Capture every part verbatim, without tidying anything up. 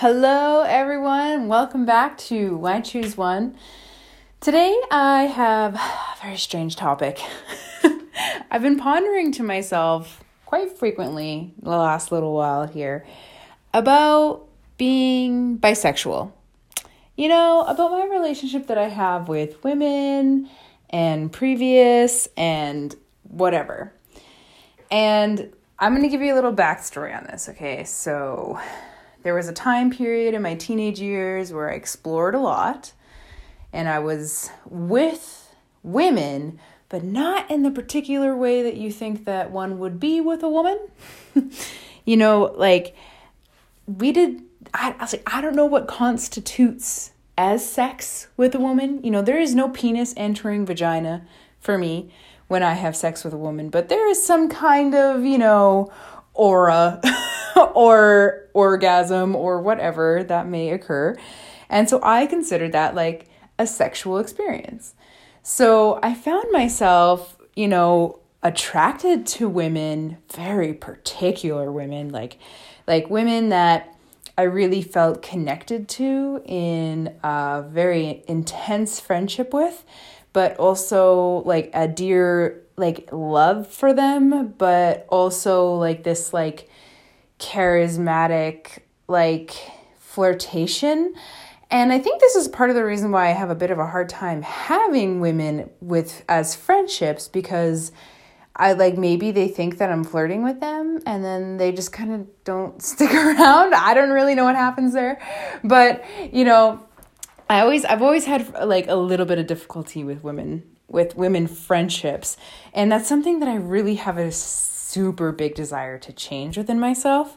Hello everyone, welcome back to Why Choose One. Today I have a very strange topic. I've been pondering to myself quite frequently the last little while here about being bisexual. You know, about my relationship that I have with women and previous and whatever. And I'm going to give you a little backstory on this, okay? So there was a time period in my teenage years where I explored a lot and I was with women, but not in the particular way that you think that one would be with a woman. You know, like we did, I, I was like, I don't know what constitutes as sex with a woman. You know, there is no penis entering vagina for me when I have sex with a woman, but there is some kind of, you know, aura or orgasm or whatever that may occur. And so I considered that like a sexual experience. So I found myself, you know, attracted to women, very particular women, like, like women that I really felt connected to in a very intense friendship with, but also like a dear, like love for them, but also like this, like, charismatic, like flirtation. And I think this is part of the reason why I have a bit of a hard time having women with as friendships, because I like, maybe they think that I'm flirting with them and then they just kind of don't stick around. I don't really know what happens there, but you know, I always, I've always had like a little bit of difficulty with women, with women friendships. And that's something that I really have a super big desire to change within myself.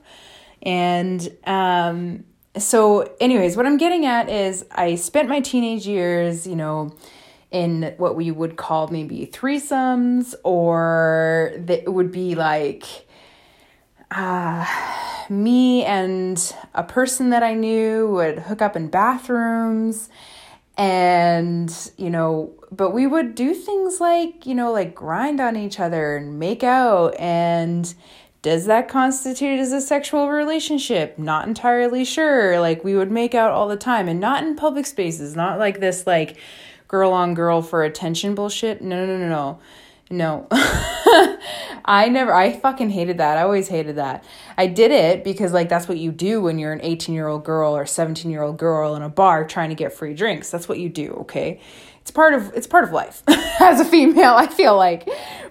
And um, so anyways, what I'm getting at is I spent my teenage years, you know, in what we would call maybe threesomes, or that it would be like uh, me and a person that I knew would hook up in bathrooms. And, you know, but we would do things like, you know, like grind on each other and make out. And does that constitute as a sexual relationship? Not entirely sure. Like we would make out all the time and not in public spaces, not like this, like girl on girl for attention bullshit. No, no, no, no, no. I never, I fucking hated that. I always hated that. I did it because like, that's what you do when you're an eighteen year old girl or seventeen year old girl in a bar trying to get free drinks. That's what you do. Okay. It's part of, it's part of life as a female, I feel like,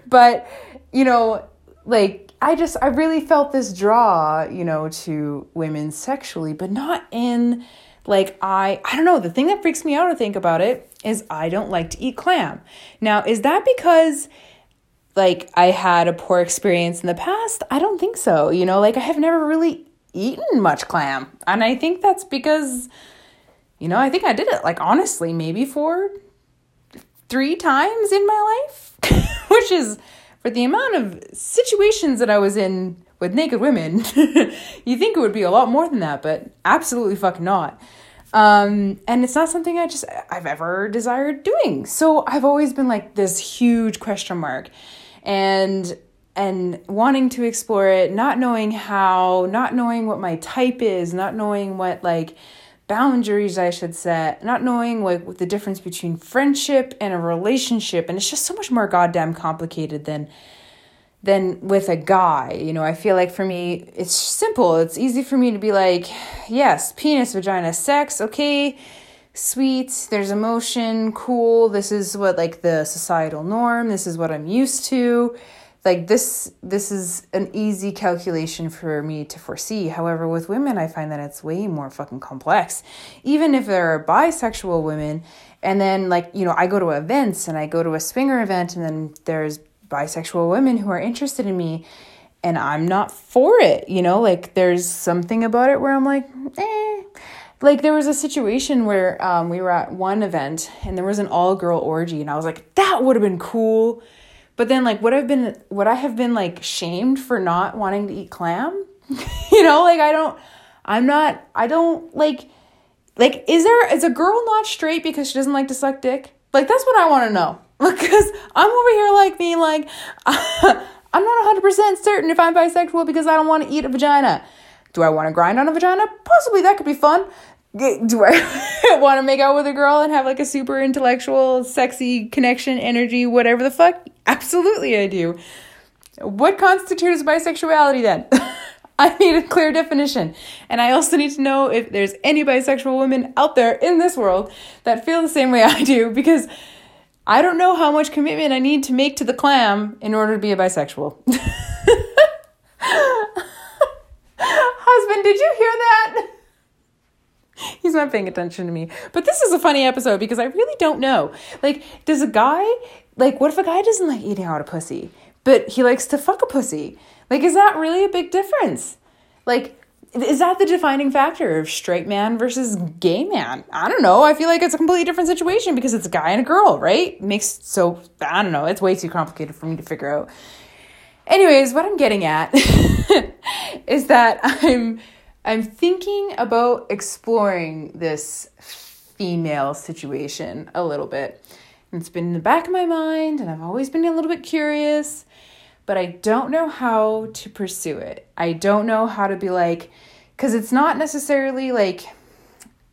but you know, like I just, I really felt this draw, you know, to women sexually, but not in like, I, I don't know. The thing that freaks me out to think about it is I don't like to eat clam. Now, is that because like I had a poor experience in the past? I don't think so. You know, like I have never really eaten much clam. And I think that's because, you know, I think I did it like honestly, maybe four, three times in my life, which is for the amount of situations that I was in with naked women, you think it would be a lot more than that, but absolutely fucking not. Um, and it's not something I just, I've ever desired doing. So I've always been like this huge question mark and, and wanting to explore it, not knowing how, not knowing what my type is, not knowing what like boundaries I should set, not knowing like what the difference between friendship and a relationship. And it's just so much more goddamn complicated than, than with a guy. You know, I feel like for me, it's simple. It's easy for me to be like, yes, penis, vagina, sex. Okay, sweet. There's emotion. Cool. This is what like the societal norm. This is what I'm used to. Like this, this is an easy calculation for me to foresee. However, with women, I find that it's way more fucking complex. Even if there are bisexual women, and then like, you know, I go to events and I go to a swinger event and then there's bisexual women who are interested in me and I'm not for it, you know, like there's something about it where I'm like, eh, like there was a situation where um, we were at one event and there was an all girl orgy and I was like, that would have been cool. But then like what I've been, what I have been like shamed for not wanting to eat clam, you know, like I don't, I'm not, I don't like, like, is there, is a girl not straight because she doesn't like to suck dick? Like, that's what I want to know. Because I'm over here like being like, I'm not one hundred percent certain if I'm bisexual because I don't want to eat a vagina. Do I want to grind on a vagina? Possibly, that could be fun. Do I want to make out with a girl and have like a super intellectual, sexy connection, energy, whatever the fuck? Absolutely I do. What constitutes bisexuality then? I need a clear definition. And I also need to know if there's any bisexual women out there in this world that feel the same way I do, because I don't know how much commitment I need to make to the clam in order to be a bisexual. Husband, did you hear that? He's not paying attention to me. But this is a funny episode because I really don't know. Like, does a guy, like, what if a guy doesn't like eating out a pussy, but he likes to fuck a pussy? Like, is that really a big difference? Like, is that the defining factor of straight man versus gay man? I don't know. I feel like it's a completely different situation because it's a guy and a girl, right? Makes so, I don't know. It's way too complicated for me to figure out. Anyways, what I'm getting at is that I'm... I'm thinking about exploring this female situation a little bit. It's been in the back of my mind, and I've always been a little bit curious, but I don't know how to pursue it. I don't know how to be like, because it's not necessarily like,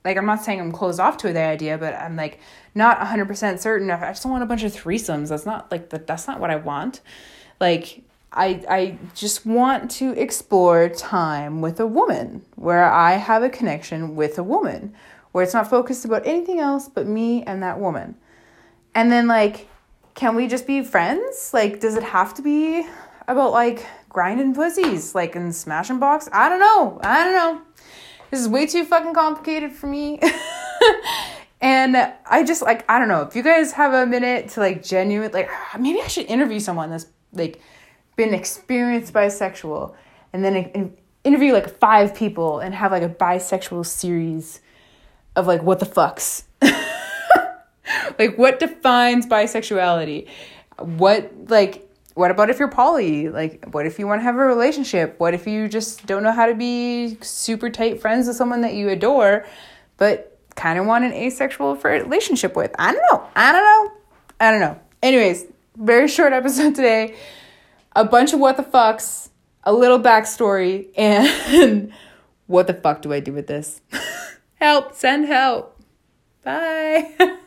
like I'm not saying I'm closed off to the idea, but I'm like not one hundred percent certain. I just don't want a bunch of threesomes. That's not like the, that's not what I want. Like, I I just want to explore time with a woman where I have a connection with a woman where it's not focused about anything else but me and that woman. And then, like, can we just be friends? Like, does it have to be about, like, grinding pussies, like, and smashing box? I don't know. I don't know. This is way too fucking complicated for me. And I just, like, I don't know. If you guys have a minute to, like, genuine, like, maybe I should interview someone that's, like, been experienced bisexual, and then interview like five people and have like a bisexual series of like what the fucks. Like, what defines bisexuality? What, like, what about if you're poly? Like, what if you want to have a relationship? What if you just don't know how to be super tight friends with someone that you adore but kind of want an asexual relationship with? I don't know. I don't know. I don't know. Anyways, very short episode today. A bunch of what the fucks, a little backstory, and what the fuck do I do with this? Help, send help. Bye.